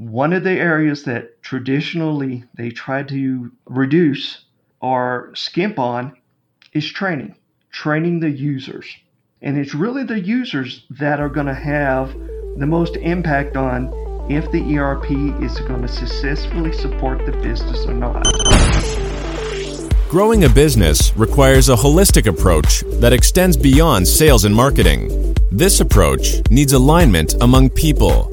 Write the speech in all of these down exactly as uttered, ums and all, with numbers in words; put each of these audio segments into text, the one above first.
One of the areas that traditionally they try to reduce or skimp on is training, training the users. And it's really the users that are going to have the most impact on if the E R P is going to successfully support the business or not. Growing a business requires a holistic approach that extends beyond sales and marketing. This approach needs alignment among people,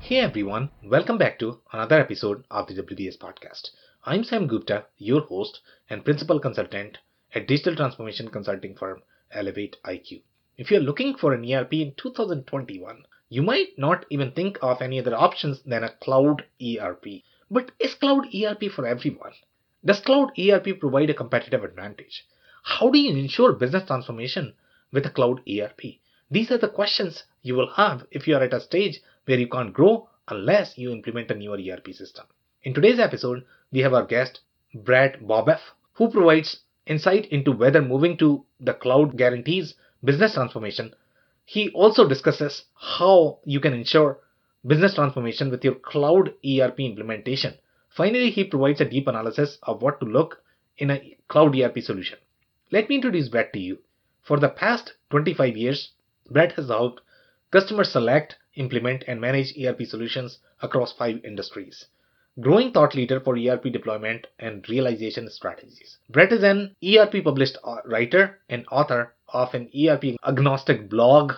Hey everyone, welcome back to another episode of the W B S Podcast. I'm Sam Gupta, your host and principal consultant at digital transformation consulting firm Elevate I Q. If you're looking for an E R P in two thousand twenty-one, you might not even think of any other options than a cloud E R P. But is cloud E R P for everyone? Does cloud E R P provide a competitive advantage? How do you ensure business transformation with a cloud E R P? These are the questions you will have if you are at a stage where you can't grow unless you implement a newer E R P system. In today's episode, we have our guest, Brett Beaubouef, who provides insight into whether moving to the cloud guarantees business transformation. He also discusses how you can ensure business transformation with your cloud E R P implementation. Finally, he provides a deep analysis of what to look in a cloud E R P solution. Let me introduce Brett to you. For the past twenty-five years, Brett has helped customers select, implement, and manage E R P solutions across five industries. Growing thought leader for E R P deployment and realization strategies. Brett is an E R P published writer and author of an E R P agnostic blog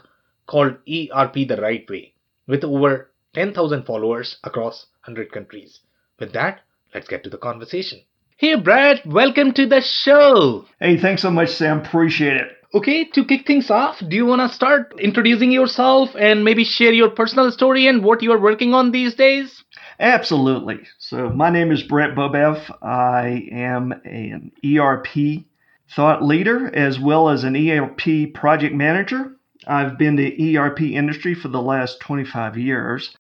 called E R P the Right Way, with over ten thousand followers across one hundred countries. With that, let's get to the conversation. Hey Brett, welcome to the show. Hey, thanks so much, Sam. Appreciate it. Okay, to kick things off, do you want to start introducing yourself and maybe share your personal story and what you are working on these days? Absolutely. So my name is Brett Beaubouef. I am an E R P thought leader as well as an E R P project manager. I've been in the E R P industry for the last twenty-five years.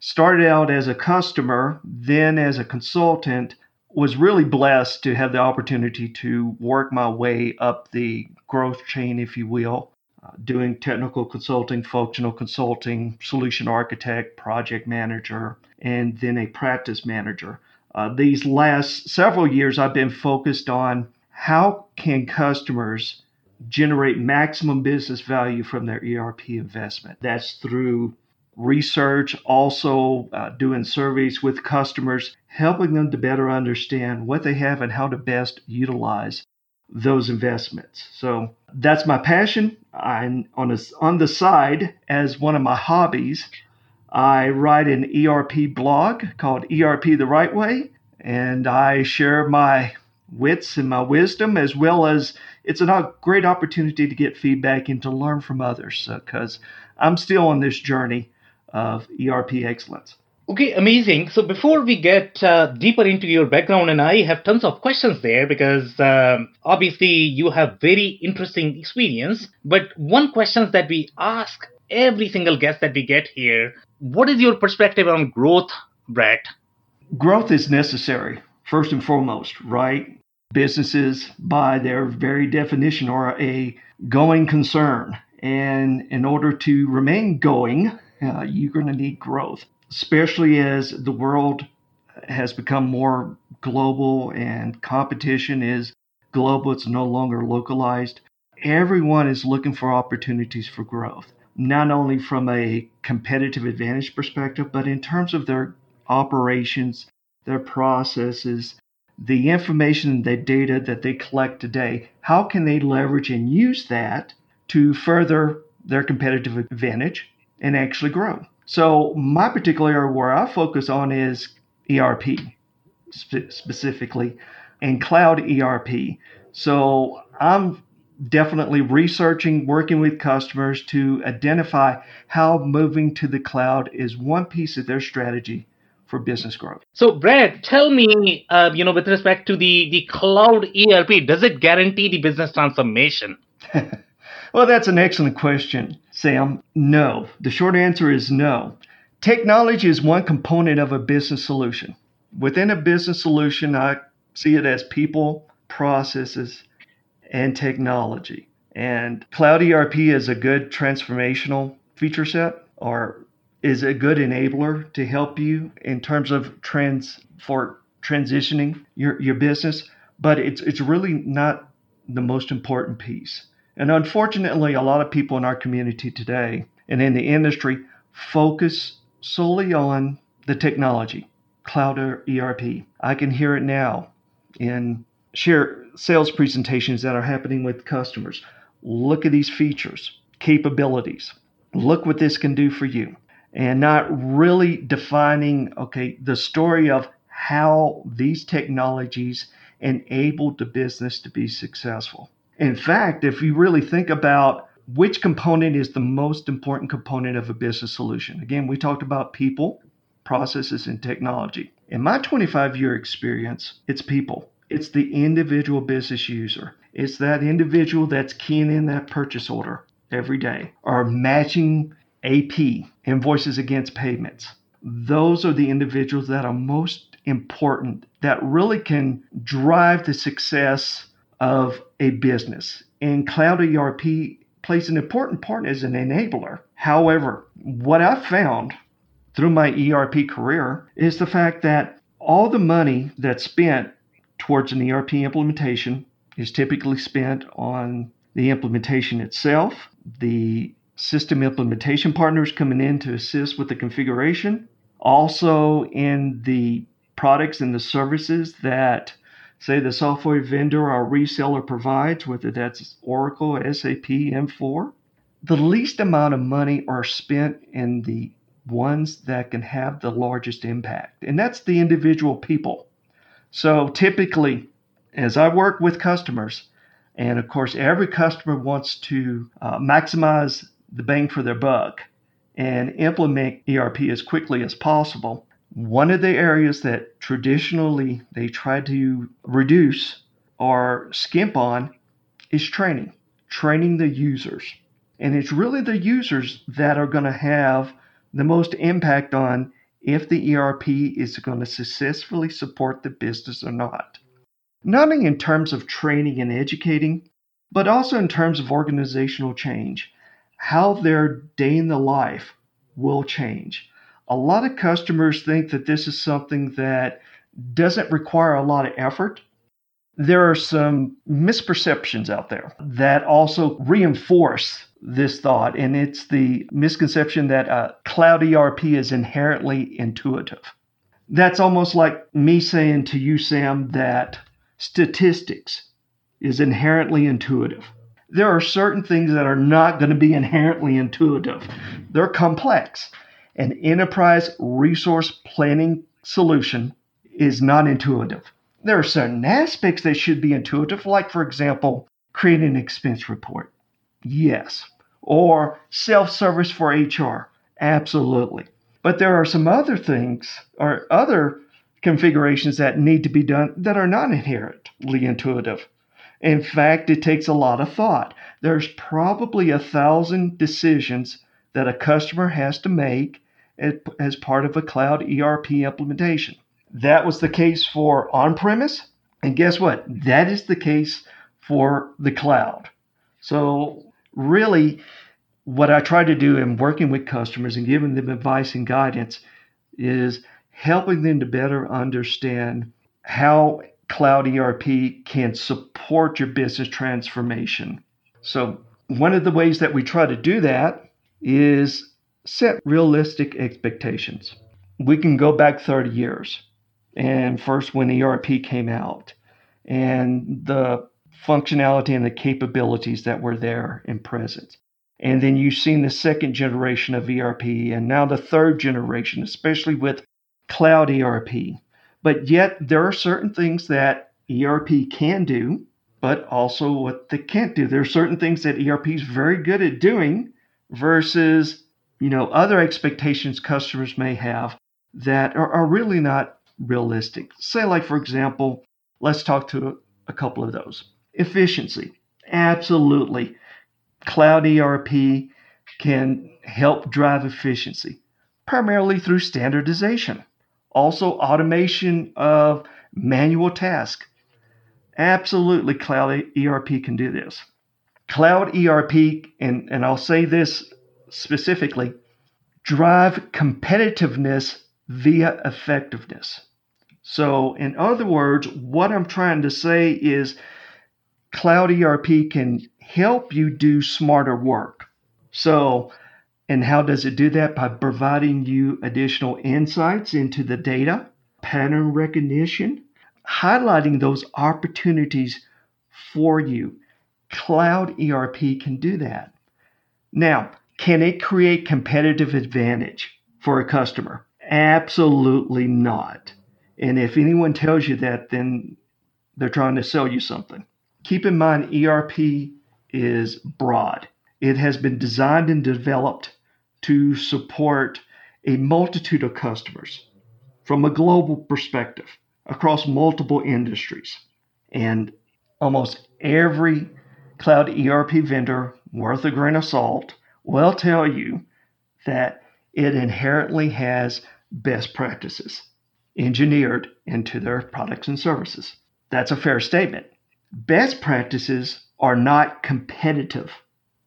Started out as a customer, then as a consultant, was really blessed to have the opportunity to work my way up the growth chain, if you will, uh, doing technical consulting, functional consulting, solution architect, project manager, and then a practice manager. Uh, these last several years, I've been focused on how can customers generate maximum business value from their E R P investment. That's through research, also uh, doing surveys with customers, helping them to better understand what they have and how to best utilize those investments. So that's my passion. I'm on, a, on the side, as one of my hobbies, I write an E R P blog called E R P the Right Way, and I share my wits and my wisdom, as well as it's a great opportunity to get feedback and to learn from others, because so, I'm still on this journey of E R P excellence. Okay, amazing. So before we get uh, deeper into your background, and I have tons of questions there because um, obviously you have very interesting experience, but one question that we ask every single guest that we get here, what is your perspective on growth, Brett? Growth is necessary, first and foremost, right? Businesses, by their very definition, are a going concern. And in order to remain going, Uh, you're going to need growth, especially as the world has become more global and competition is global. It's no longer localized. Everyone is looking for opportunities for growth, not only from a competitive advantage perspective, but in terms of their operations, their processes, the information, the data that they collect today. How can they leverage and use that to further their competitive advantage and actually grow? So my particular area where I focus on is E R P sp- specifically and cloud E R P. So I'm definitely researching, working with customers to identify how moving to the cloud is one piece of their strategy for business growth. So Brett, tell me, uh, you know, with respect to the, the cloud E R P, does it guarantee the business transformation? Well, that's an excellent question, Sam. No. The short answer is no. Technology is one component of a business solution. Within a business solution, I see it as people, processes, and technology. And Cloud E R P is a good transformational feature set, or is a good enabler to help you in terms of trends for transitioning your, your business, but it's it's really not the most important piece. And unfortunately, a lot of people in our community today and in the industry focus solely on the technology, Cloud E R P. I can hear it now in share sales presentations that are happening with customers. Look at these features, capabilities. Look what this can do for you. And not really defining, okay, the story of how these technologies enable the business to be successful. In fact, if you really think about which component is the most important component of a business solution, again, we talked about people, processes, and technology. In my twenty-five year experience, it's people. It's the individual business user. It's that individual that's keying in that purchase order every day or matching A P, invoices against payments. Those are the individuals that are most important, that really can drive the success of a business. And Cloud E R P plays an important part as an enabler. However, what I've found through my E R P career is the fact that all the money that's spent towards an E R P implementation is typically spent on the implementation itself, the system implementation partners coming in to assist with the configuration, also in the products and the services that, say, the software vendor or reseller provides, whether that's Oracle, S A P, M four. The least amount of money are spent in the ones that can have the largest impact, and that's the individual people. So typically, as I work with customers, and of course, every customer wants to uh, maximize the bang for their buck and implement E R P as quickly as possible. One of the areas that traditionally they try to reduce or skimp on is training, training the users. And it's really the users that are going to have the most impact on if the E R P is going to successfully support the business or not. Not only in terms of training and educating, but also in terms of organizational change. How their day in the life will change. A lot of customers think that this is something that doesn't require a lot of effort. There are some misperceptions out there that also reinforce this thought, and it's the misconception that uh, Cloud E R P is inherently intuitive. That's almost like me saying to you, Sam, that statistics is inherently intuitive. There are certain things that are not going to be inherently intuitive. They're complex. An enterprise resource planning solution is not intuitive. There are certain aspects that should be intuitive, like, for example, creating an expense report. Yes. Or self-service for H R. Absolutely. But there are some other things or other configurations that need to be done that are not inherently intuitive. In fact, it takes a lot of thought. There's probably a thousand decisions that a customer has to make as part of a cloud E R P implementation. That was the case for on-premise, and guess what? That is the case for the cloud. So really, what I try to do in working with customers and giving them advice and guidance is helping them to better understand how Cloud E R P can support your business transformation. So one of the ways that we try to do that is set realistic expectations. We can go back thirty years and first when E R P came out and the functionality and the capabilities that were there and present. And then you've seen the second generation of E R P and now the third generation, especially with Cloud E R P. But yet, there are certain things that E R P can do, but also what they can't do. There are certain things that E R P is very good at doing versus, you know, other expectations customers may have that are, are really not realistic. Say, like, for example, let's talk to a, a couple of those. Efficiency. Absolutely. Cloud E R P can help drive efficiency, primarily through standardization. Also, automation of manual tasks. Absolutely, Cloud E R P can do this. Cloud E R P, and, and I'll say this specifically, drive competitiveness via effectiveness. So, in other words, what I'm trying to say is Cloud E R P can help you do smarter work. So, and how does it do that? By providing you additional insights into the data, pattern recognition, highlighting those opportunities for you. Cloud E R P can do that. Now, can it create competitive advantage for a customer? Absolutely not. And if anyone tells you that, then they're trying to sell you something. Keep in mind, E R P is broad. It has been designed and developed to support a multitude of customers from a global perspective across multiple industries. And almost every Cloud E R P vendor worth a grain of salt will tell you that it inherently has best practices engineered into their products and services. That's a fair statement. Best practices are not competitive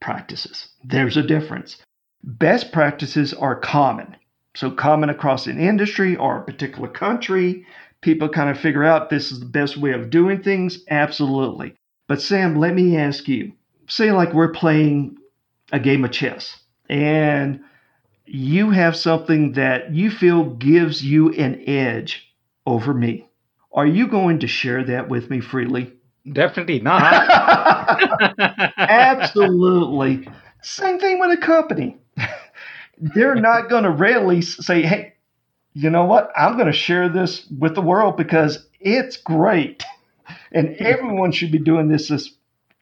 practices. There's a difference. Best practices are common. So common across an industry or a particular country. People kind of figure out this is the best way of doing things. Absolutely. But Sam, let me ask you, say like we're playing a game of chess and you have something that you feel gives you an edge over me. Are you going to share that with me freely? Definitely not. Absolutely. Same thing with a company. They're not going to readily say, hey, you know what? I'm going to share this with the world because it's great. And everyone should be doing this, this,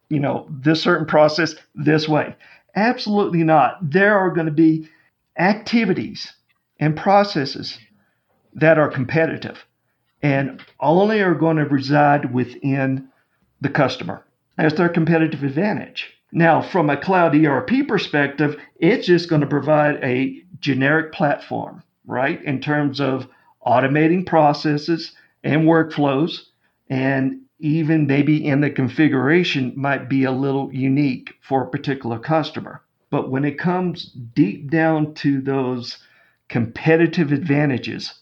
you know, this certain process this way. Absolutely not. There are going to be activities and processes that are competitive and only are going to reside within the customer as their competitive advantage. Now, from a Cloud E R P perspective, it's just going to provide a generic platform, right, in terms of automating processes and workflows, and even maybe in the configuration might be a little unique for a particular customer. But when it comes deep down to those competitive advantages,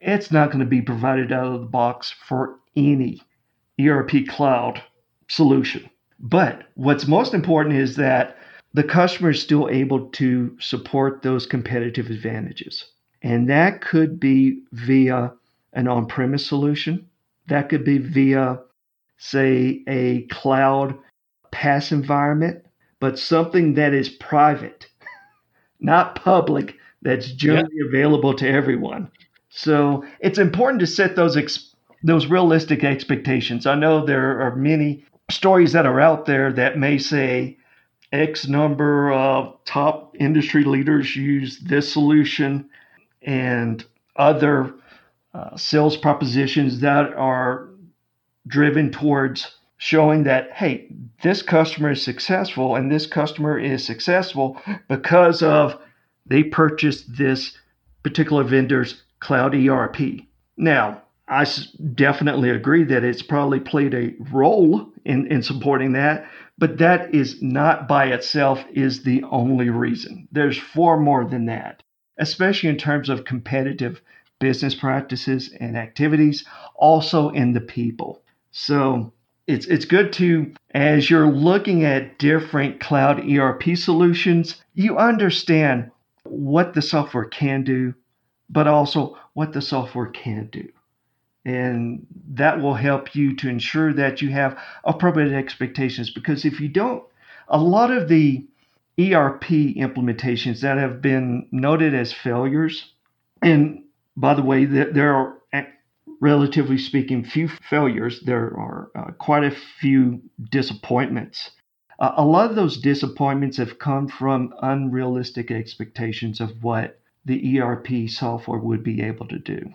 it's not going to be provided out of the box for any E R P cloud solution. But what's most important is that the customer is still able to support those competitive advantages. And that could be via an on-premise solution. That could be via, say, a cloud PaaS environment, but something that is private, not public, that's generally yep. available to everyone. So it's important to set those expectations. Those realistic expectations. I know there are many stories that are out there that may say X number of top industry leaders use this solution and other uh, sales propositions that are driven towards showing that, hey, this customer is successful and this customer is successful because of they purchased this particular vendor's Cloud E R P. Now, I definitely agree that it's probably played a role in, in supporting that, but that is not by itself is the only reason. There's far more than that, especially in terms of competitive business practices and activities, also in the people. So it's it's good to, as you're looking at different Cloud E R P solutions, you understand what the software can do, but also what the software can't do. And that will help you to ensure that you have appropriate expectations. Because if you don't, a lot of the E R P implementations that have been noted as failures, and by the way, there are, relatively speaking, few failures. There are uh, quite a few disappointments. Uh, a lot of those disappointments have come from unrealistic expectations of what the E R P software would be able to do,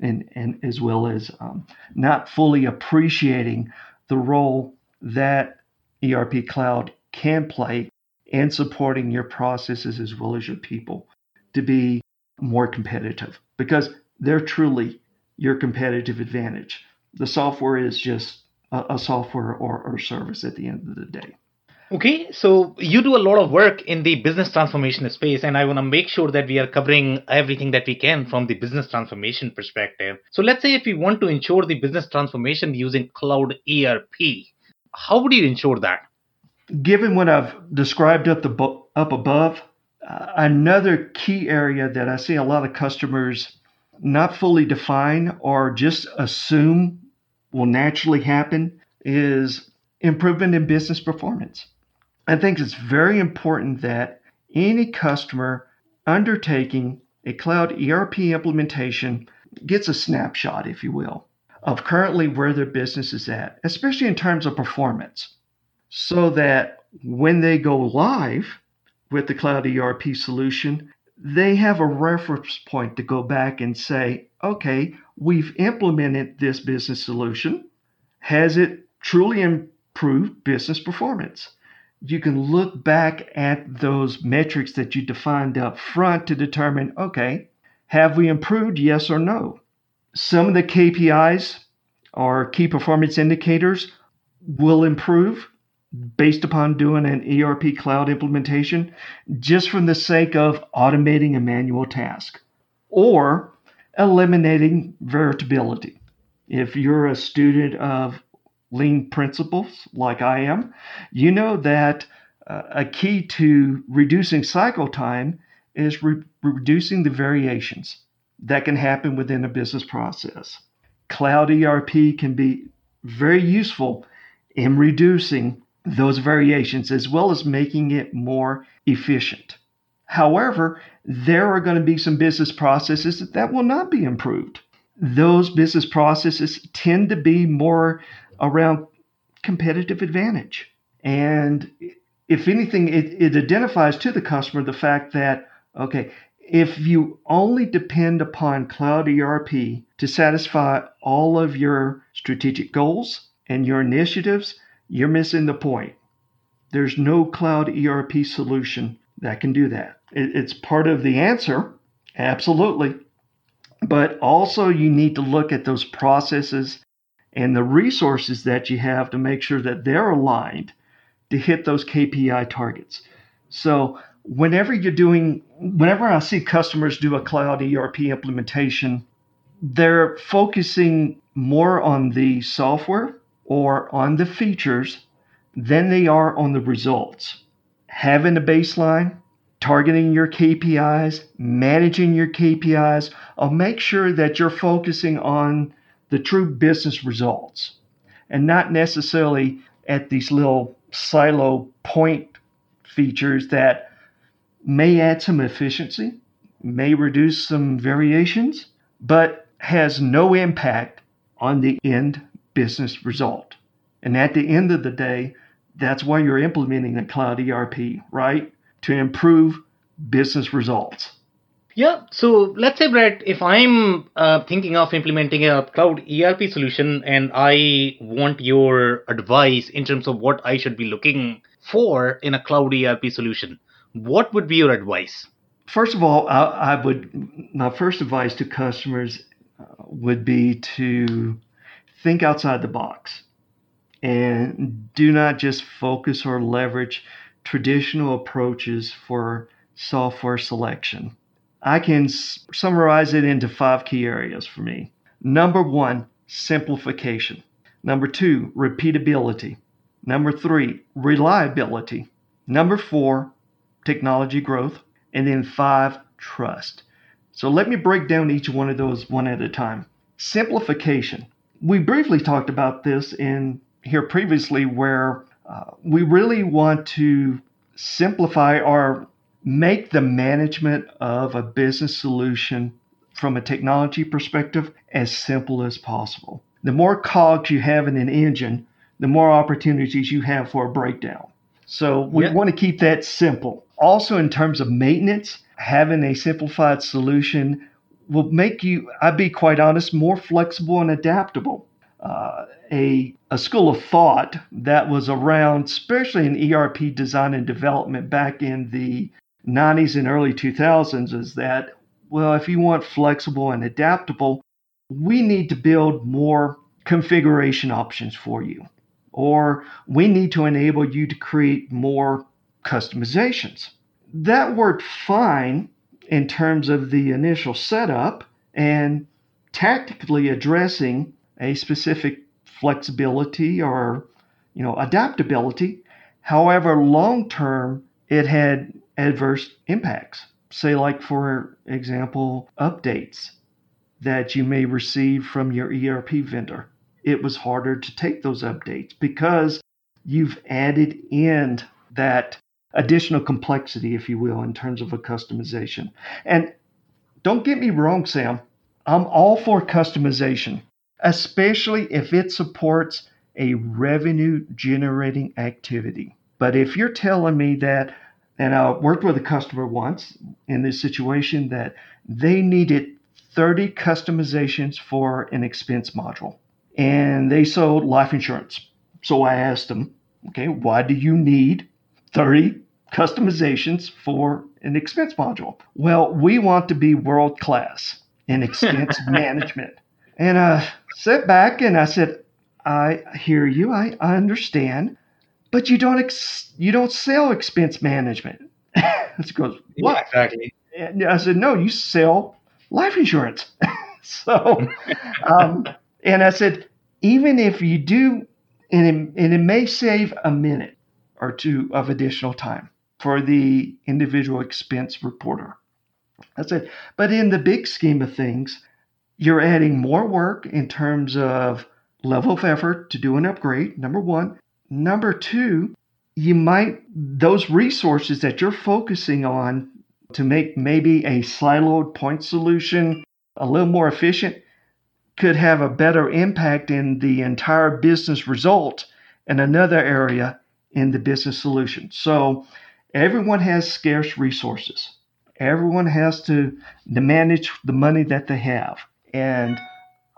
and, and as well as um, not fully appreciating the role that E R P Cloud can play in supporting your processes as well as your people to be more competitive, because they're truly your competitive advantage. The software is just a, a software or, or service at the end of the day. Okay, so you do a lot of work in the business transformation space, and I want to make sure that we are covering everything that we can from the business transformation perspective. So let's say if we want to ensure the business transformation using cloud E R P, how would you ensure that? Given what I've described up, the, up above, uh, another key area that I see a lot of customers not fully define or just assume will naturally happen is improvement in business performance. I think it's very important that any customer undertaking a cloud E R P implementation gets a snapshot, if you will, of currently where their business is at, especially in terms of performance, so that when they go live with the cloud E R P solution, they have a reference point to go back and say, okay, we've implemented this business solution. Has it truly improved business performance? You can look back at those metrics that you defined up front to determine, okay, have we improved, yes or no? Some of the K P Is or key performance indicators will improve based upon doing an E R P cloud implementation just from the sake of automating a manual task or eliminating variability. If you're a student of lean principles like I am, you know that uh, a key to reducing cycle time is re- reducing the variations that can happen within a business process. Cloud E R P can be very useful in reducing those variations, as well as making it more efficient. However, there are going to be some business processes that, that will not be improved. Those business processes tend to be more around competitive advantage. And if anything, it, it identifies to the customer the fact that, okay, if you only depend upon cloud E R P to satisfy all of your strategic goals and your initiatives, you're missing the point. There's no cloud E R P solution that can do that. It's part of the answer, absolutely. But also you need to look at those processes and the resources that you have to make sure that they're aligned to hit those K P I targets. So whenever you're doing, whenever I see customers do a cloud E R P implementation, they're focusing more on the software or on the features than they are on the results. Having a baseline, targeting your K P Is, managing your K P Is, I'll make sure that you're focusing on the true business results and not necessarily at these little silo point features that may add some efficiency, may reduce some variations, but has no impact on the end business result. And at the end of the day, that's why you're implementing a cloud E R P, right? To improve business results. Yeah. So let's say, Brett, if I'm uh, thinking of implementing a cloud E R P solution and I want your advice in terms of what I should be looking for in a cloud E R P solution, what would be your advice? First of all, I, I would, my first advice to customers would be to think outside the box and do not just focus or leverage traditional approaches for software selection. I can s- summarize it into five key areas for me. Number one, simplification. Number two, repeatability. Number three, reliability. Number four, technology growth. And then five, trust. So let me break down each one of those one at a time. Simplification. We briefly talked about this in here previously, where uh, we really want to simplify or make the management of a business solution from a technology perspective as simple as possible. The more cogs you have in an engine, the more opportunities you have for a breakdown. So we yeah. want to keep that simple. Also, in terms of maintenance, having a simplified solution will make you, I'd be quite honest, more flexible and adaptable. Uh, a, a school of thought that was around, especially in E R P design and development back in the nineties and early two thousands, is that, well, if you want flexible and adaptable, we need to build more configuration options for you, or we need to enable you to create more customizations. That worked fine in terms of the initial setup and tactically addressing a specific flexibility or, you know, adaptability. However, long term, it had adverse impacts. Say, like, for example, updates that you may receive from your E R P vendor. It was harder to take those updates because you've added in that additional complexity, if you will, in terms of a customization. And don't get me wrong, Sam, I'm all for customization, especially if it supports a revenue-generating activity. But if you're telling me that, and I worked with a customer once in this situation, that they needed thirty customizations for an expense module, and they sold life insurance. So I asked them, okay, why do you need thirty customizations for an expense module? Well, we want to be world-class in expense management. And I sat back and I said, I hear you. I, I understand. But you don't ex- you don't sell expense management. She goes, what? Yeah, exactly. And I said, no, you sell life insurance. so, um, and I said, even if you do, and it, and it may save a minute or two of additional time for the individual expense reporter. I said, but in the big scheme of things, you're adding more work in terms of level of effort to do an upgrade, number one. Number two, you might, those resources that you're focusing on to make maybe a siloed point solution a little more efficient could have a better impact in the entire business result in another area in the business solution. So everyone has scarce resources. Everyone has to manage the money that they have. And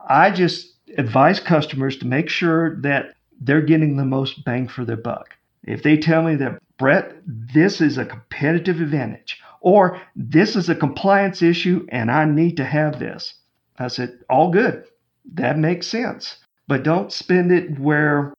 I just advise customers to make sure that they're getting the most bang for their buck. If they tell me that, Brett, this is a competitive advantage, or this is a compliance issue and I need to have this, I said, all good. That makes sense. But don't spend it where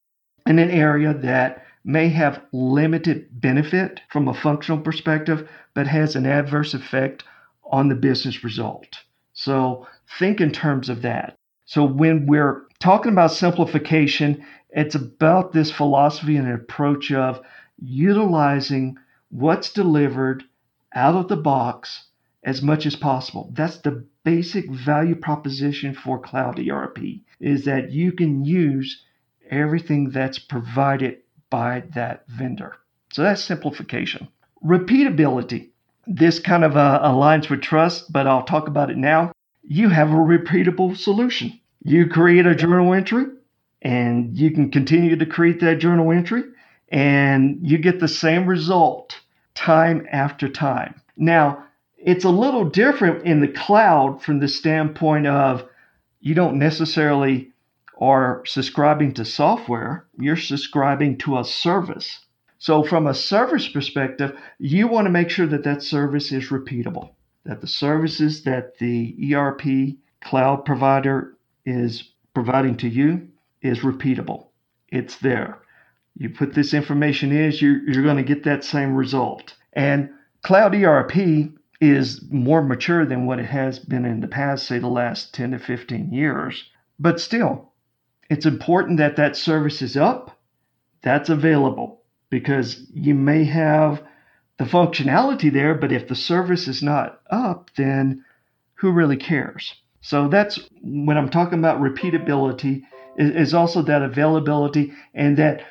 in an area that may have limited benefit from a functional perspective, but has an adverse effect on the business result. So think in terms of that. So when we're talking about simplification, it's about this philosophy and approach of utilizing what's delivered out of the box as much as possible. That's the basic value proposition for cloud E R P, is that you can use everything that's provided by that vendor. So that's simplification. Repeatability. This kind of uh, aligns with trust, but I'll talk about it now. You have a repeatable solution. You create a journal entry, and you can continue to create that journal entry, and you get the same result time after time. Now, it's a little different in the cloud from the standpoint of you don't necessarily are subscribing to software. You're subscribing to a service. So from a service perspective, you want to make sure that that service is repeatable, that the services that the E R P cloud provider is providing to you is repeatable. It's there. You put this information in, you're, you're going to get that same result. And cloud E R P is more mature than what it has been in the past, say the last ten to fifteen years. But still, it's important that that service is up, that's available. Because you may have the functionality there, but if the service is not up, then who really cares? So that's when I'm talking about repeatability, is also that availability, and that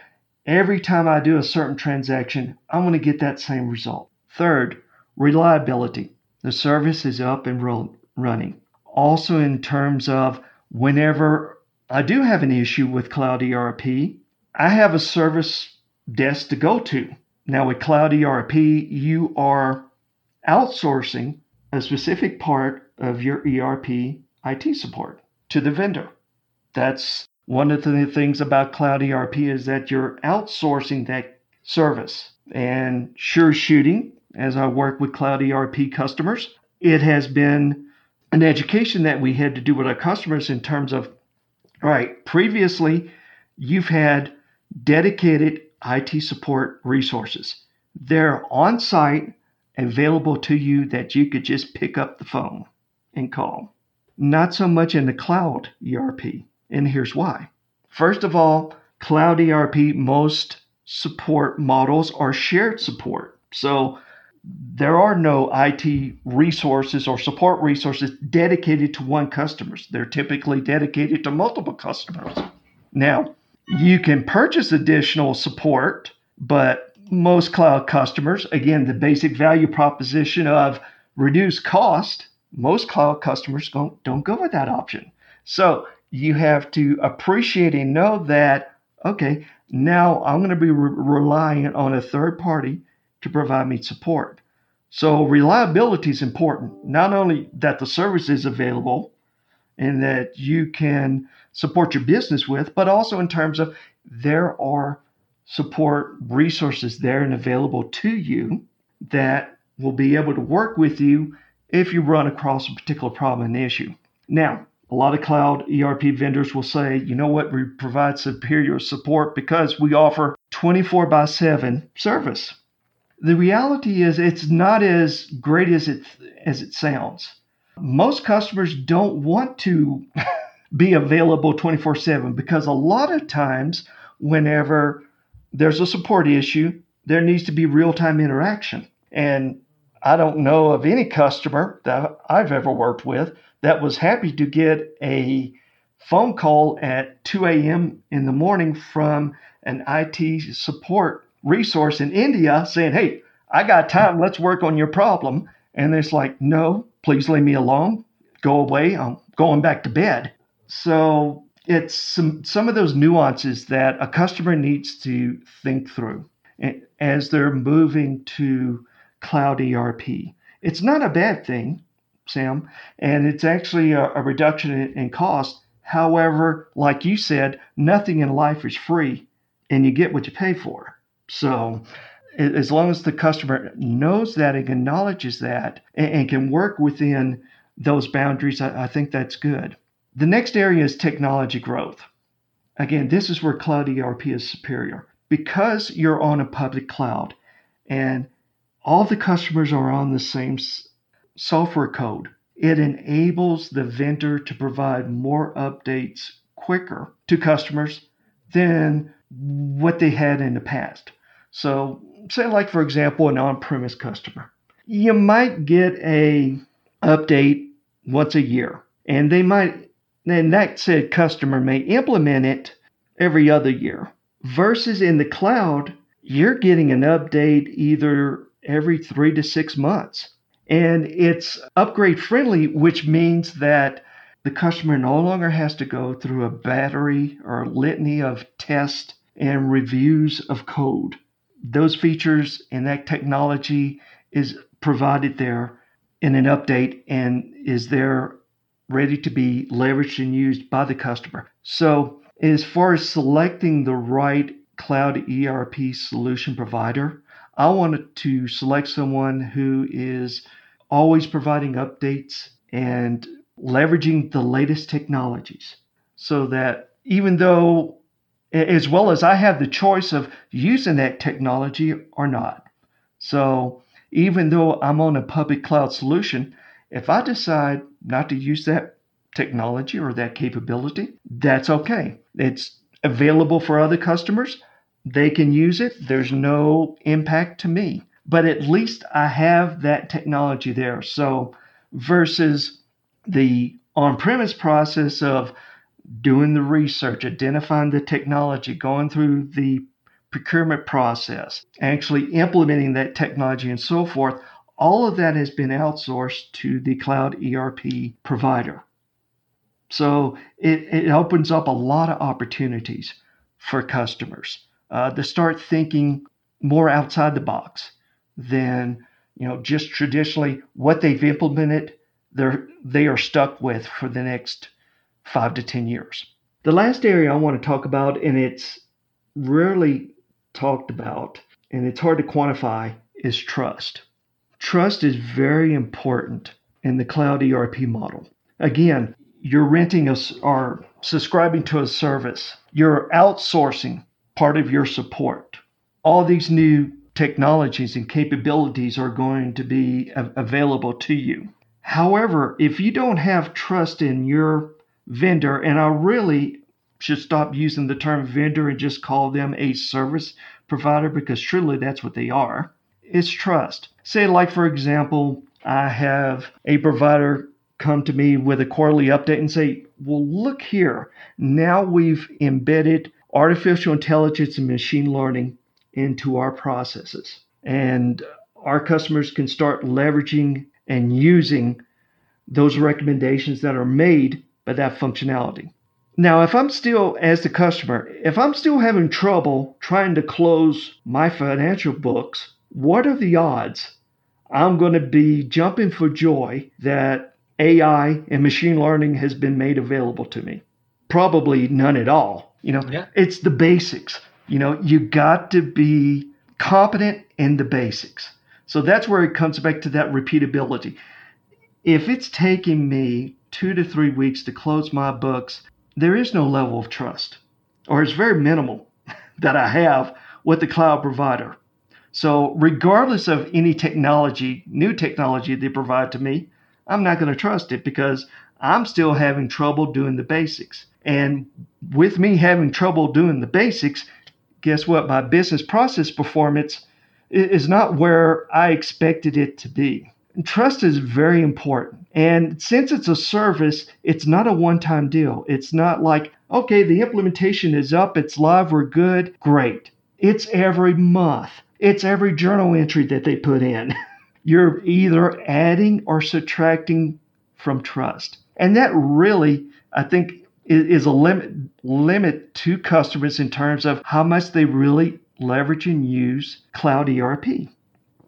every time I do a certain transaction, I'm going to get that same result. Third, reliability. The service is up and running. Also in terms of whenever I do have an issue with cloud E R P, I have a service desk to go to. Now with Cloud E R P, you are outsourcing a specific part of your E R P I T support to the vendor. That's one of the things about Cloud E R P is that you're outsourcing that service. And sure shooting, as I work with Cloud E R P customers, it has been an education that we had to do with our customers in terms of, all right, previously you've had dedicated I T support resources. They're on site available to you that you could just pick up the phone and call. Not so much in the Cloud E R P. And here's why. First of all, Cloud E R P, most support models are shared support. So there are no I T resources or support resources dedicated to one customer. They're typically dedicated to multiple customers. Now, you can purchase additional support, but most cloud customers, again, the basic value proposition of reduced cost, most cloud customers don't, don't go with that option. So you have to appreciate and know that, okay, now I'm going to be re- relying on a third party to provide me support. So reliability is important, not only that the service is available and that you can support your business with, but also in terms of there are support resources there and available to you that will be able to work with you if you run across a particular problem and issue. Now, a lot of cloud E R P vendors will say, you know what, we provide superior support because we offer twenty-four by seven service. The reality is it's not as great as it as it sounds. Most customers don't want to be available twenty-four seven because a lot of times whenever there's a support issue, there needs to be real-time interaction. And I don't know of any customer that I've ever worked with that was happy to get a phone call at two a.m. in the morning from an I T support resource in India saying, hey, I got time, let's work on your problem. And it's like, no, please leave me alone. Go away. I'm going back to bed. So it's some, some of those nuances that a customer needs to think through as they're moving to Cloud E R P. It's not a bad thing, Sam, and it's actually a, a reduction in, in cost. However, like you said, nothing in life is free, and you get what you pay for. So as long as the customer knows that and acknowledges that and can work within those boundaries, I think that's good. The next area is technology growth. Again, this is where Cloud E R P is superior. Because you're on a public cloud and all the customers are on the same software code, it enables the vendor to provide more updates quicker to customers than what they had in the past. So say, like, for example, an on-premise customer, you might get a update once a year, and they might, and that said customer may implement it every other year. Versus in the cloud, you're getting an update either every three to six months. And it's upgrade friendly, which means that the customer no longer has to go through a battery or a litany of tests and reviews of code. Those features and that technology is provided there in an update and is there ready to be leveraged and used by the customer. So as far as selecting the right cloud E R P solution provider, I wanted to select someone who is always providing updates and leveraging the latest technologies so that even though as well as I have the choice of using that technology or not. So even though I'm on a public cloud solution, if I decide not to use that technology or that capability, that's okay. It's available for other customers. They can use it. There's no impact to me. But at least I have that technology there. So versus the on-premise process of doing the research, identifying the technology, going through the procurement process, actually implementing that technology and so forth, all of that has been outsourced to the cloud E R P provider. So it, it opens up a lot of opportunities for customers uh, to start thinking more outside the box than, you know, just traditionally what they've implemented, they're, they are stuck with for the next five to ten years. The last area I want to talk about, and it's rarely talked about, and it's hard to quantify, is trust. Trust is very important in the cloud E R P model. Again, you're renting a, or subscribing to a service. You're outsourcing part of your support. All these new technologies and capabilities are going to be available to you. However, if you don't have trust in your vendor, and I really should stop using the term vendor and just call them a service provider, because truly that's what they are. It's trust. Say, like, for example, I have a provider come to me with a quarterly update and say, well, look here, now we've embedded artificial intelligence and machine learning into our processes, and our customers can start leveraging and using those recommendations that are made by that functionality. Now, if I'm still, as the customer, if I'm still having trouble trying to close my financial books, what are the odds I'm going to be jumping for joy that A I and machine learning has been made available to me? Probably none at all. You know, yeah. It's the basics. You know, you got to be competent in the basics. So that's where it comes back to that repeatability. If it's taking me two to three weeks to close my books, there is no level of trust, or it's very minimal that I have with the cloud provider. So regardless of any technology, new technology they provide to me, I'm not going to trust it, because I'm still having trouble doing the basics. And with me having trouble doing the basics, guess what? My business process performance is not where I expected it to be. Trust is very important. And since it's a service, it's not a one-time deal. It's not like, okay, the implementation is up, it's live, we're good, great. It's every month. It's every journal entry that they put in. You're either adding or subtracting from trust. And that really, I think, is a limit limit to customers in terms of how much they really leverage and use cloud E R P.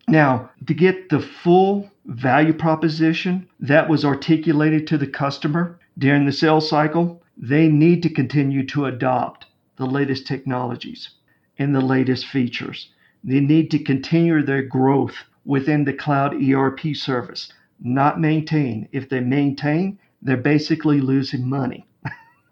Now, to get the full value proposition that was articulated to the customer during the sales cycle, they need to continue to adopt the latest technologies and the latest features. They need to continue their growth within the cloud E R P service, not maintain. If they maintain, they're basically losing money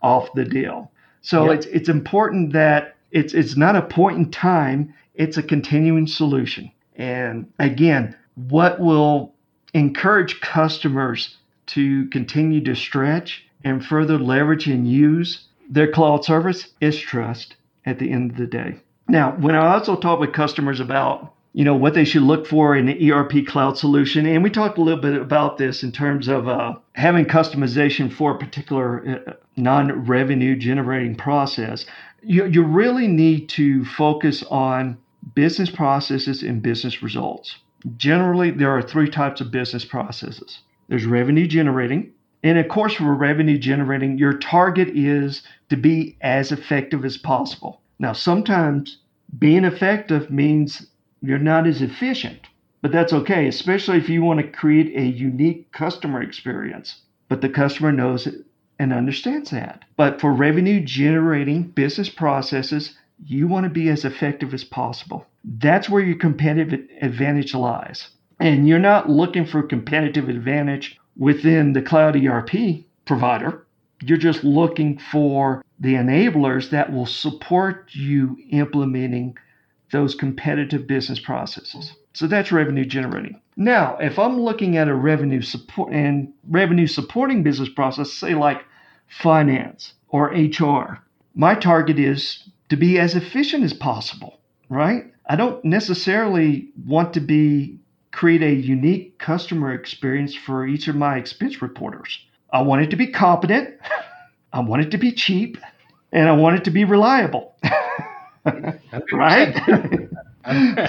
off the deal. So yeah. it's it's important that it's it's not a point in time, it's a continuing solution. And again, what will encourage customers to continue to stretch and further leverage and use their cloud service is trust at the end of the day. Now, when I also talk with customers about, you know, what they should look for in an E R P cloud solution, and we talked a little bit about this in terms of uh, having customization for a particular uh, non-revenue generating process, you, you really need to focus on business processes and business results. Generally, there are three types of business processes. There's revenue generating. And of course, for revenue generating, your target is to be as effective as possible. Now, sometimes being effective means you're not as efficient, but that's okay, especially if you want to create a unique customer experience. But the customer knows it and understands that. But for revenue generating business processes, you want to be as effective as possible. That's where your competitive advantage lies. And you're not looking for competitive advantage within the cloud E R P provider. You're just looking for the enablers that will support you implementing those competitive business processes. So that's revenue generating. Now, if I'm looking at a revenue support and revenue supporting business process, say like finance or H R, my target is to be as efficient as possible, right? I don't necessarily want to be create a unique customer experience for each of my expense reporters. I want it to be competent, I want it to be cheap, and I want it to be reliable. Right?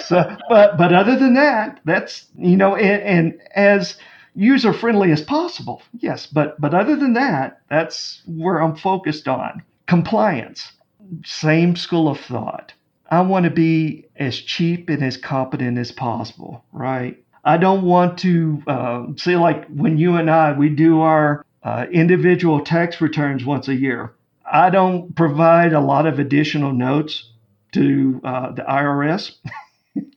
so, but but other than that, that's, you know, and, and as user friendly as possible. Yes, but but other than that, that's where I'm focused on. Compliance. Same school of thought. I want to be as cheap and as competent as possible, right? I don't want to uh, say, like when you and I, we do our uh, individual tax returns once a year. I don't provide a lot of additional notes to uh, the I R S.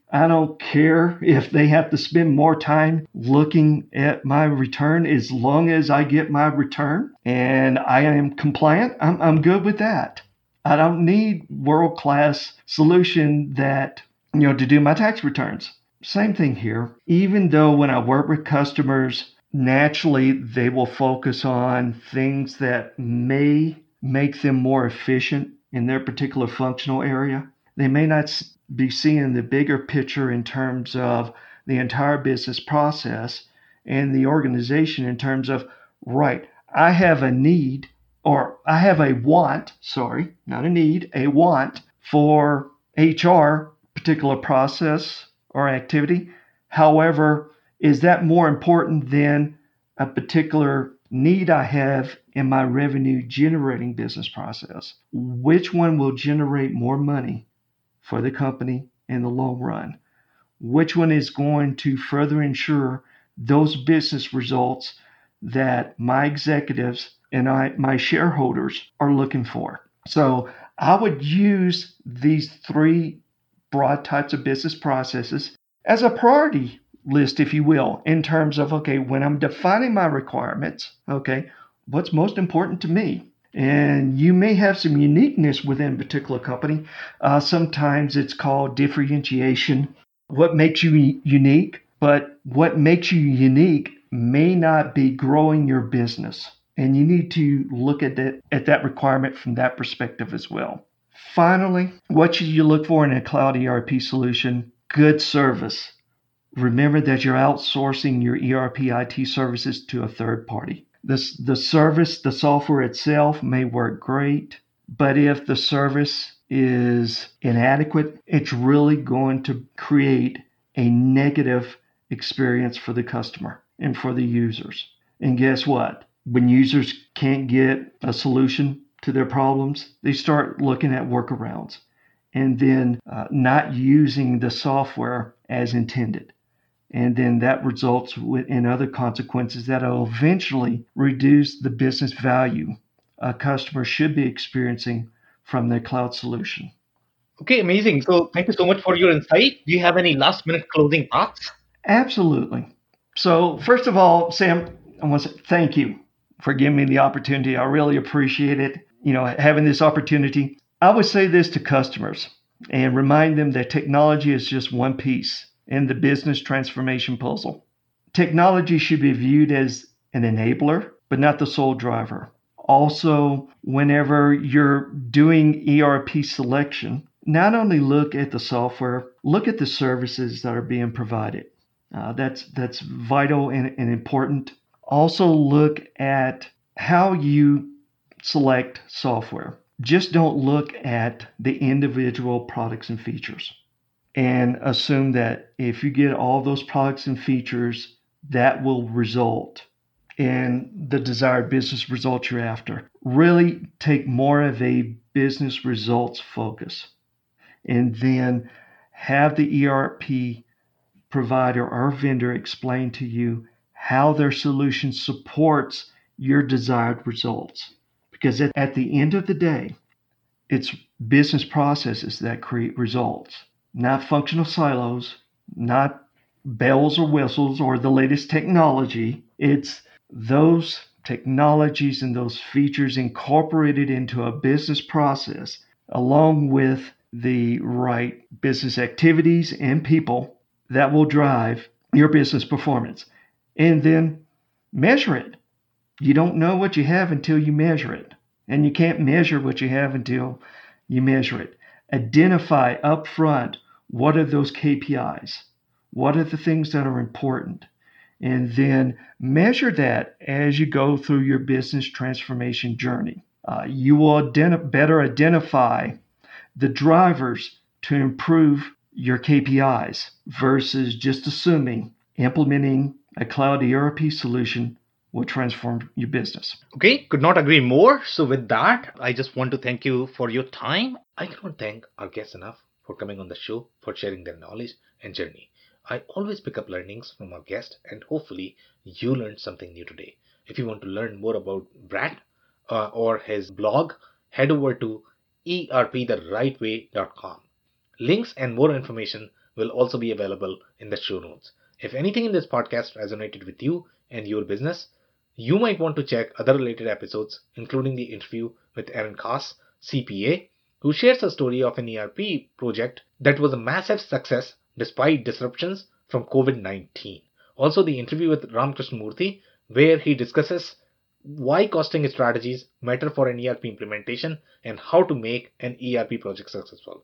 I don't care if they have to spend more time looking at my return as long as I get my return and I am compliant. I'm, I'm good with that. I don't need world-class solution that, you know, to do my tax returns. Same thing here. Even though when I work with customers, naturally they will focus on things that may make them more efficient in their particular functional area. They may not be seeing the bigger picture in terms of the entire business process and the organization in terms of, right, I have a need or I have a want, sorry, not a need, a want for H R particular process or activity. However, is that more important than a particular need I have in my revenue generating business process? Which one will generate more money for the company in the long run? Which one is going to further ensure those business results that my executives and I, my shareholders are looking for? So I would use these three broad types of business processes as a priority list, if you will, in terms of, okay, when I'm defining my requirements, okay, what's most important to me? And you may have some uniqueness within a particular company. Uh, sometimes it's called differentiation. What makes you unique? But what makes you unique may not be growing your business. And you need to look at that, at that requirement from that perspective as well. Finally, what should you look for in a cloud E R P solution? Good service. Remember that you're outsourcing your E R P I T services to a third party. This, the service, the software itself may work great, but if the service is inadequate, it's really going to create a negative experience for the customer and for the users. And guess what? When users can't get a solution to their problems, they start looking at workarounds and then uh, not using the software as intended. And then that results in other consequences that will eventually reduce the business value a customer should be experiencing from their cloud solution. Okay, amazing. So thank you so much for your insight. Do you have any last minute closing thoughts? Absolutely. So first of all, Sam, I want to say thank you for giving me the opportunity. I really appreciate it, you know, having this opportunity. I would say this to customers and remind them that technology is just one piece in the business transformation puzzle. Technology should be viewed as an enabler, but not the sole driver. Also, whenever you're doing E R P selection, not only look at the software, look at the services that are being provided. Uh, that's that's vital and, and important. Also look at how you select software. Just don't look at the individual products and features and assume that if you get all those products and features, that will result in the desired business results you're after. Really take more of a business results focus, and then have the E R P provider or vendor explain to you how their solution supports your desired results. Because at the end of the day, it's business processes that create results, not functional silos, not bells or whistles or the latest technology. It's those technologies and those features incorporated into a business process, along with the right business activities and people, that will drive your business performance. And then measure it. You don't know what you have until you measure it. And you can't measure what you have until you measure it. Identify upfront what are those K P Is? What are the things that are important? And then measure that as you go through your business transformation journey. Uh, you will identi- better identify the drivers to improve your K P Is versus just assuming implementing a cloud E R P solution will transform your business. Okay, could not agree more. So with that, I just want to thank you for your time. I cannot thank our guests enough for coming on the show, for sharing their knowledge and journey. I always pick up learnings from our guests, and hopefully you learned something new today. If you want to learn more about Brett uh, or his blog, head over to E R P the right way dot com. Links and more information will also be available in the show notes. If anything in this podcast resonated with you and your business, you might want to check other related episodes, including the interview with Aaron Koss, C P A, who shares a story of an E R P project that was a massive success despite disruptions from covid nineteen. Also, the interview with Ram Krishnamurthy, where he discusses why costing strategies matter for an E R P implementation and how to make an E R P project successful.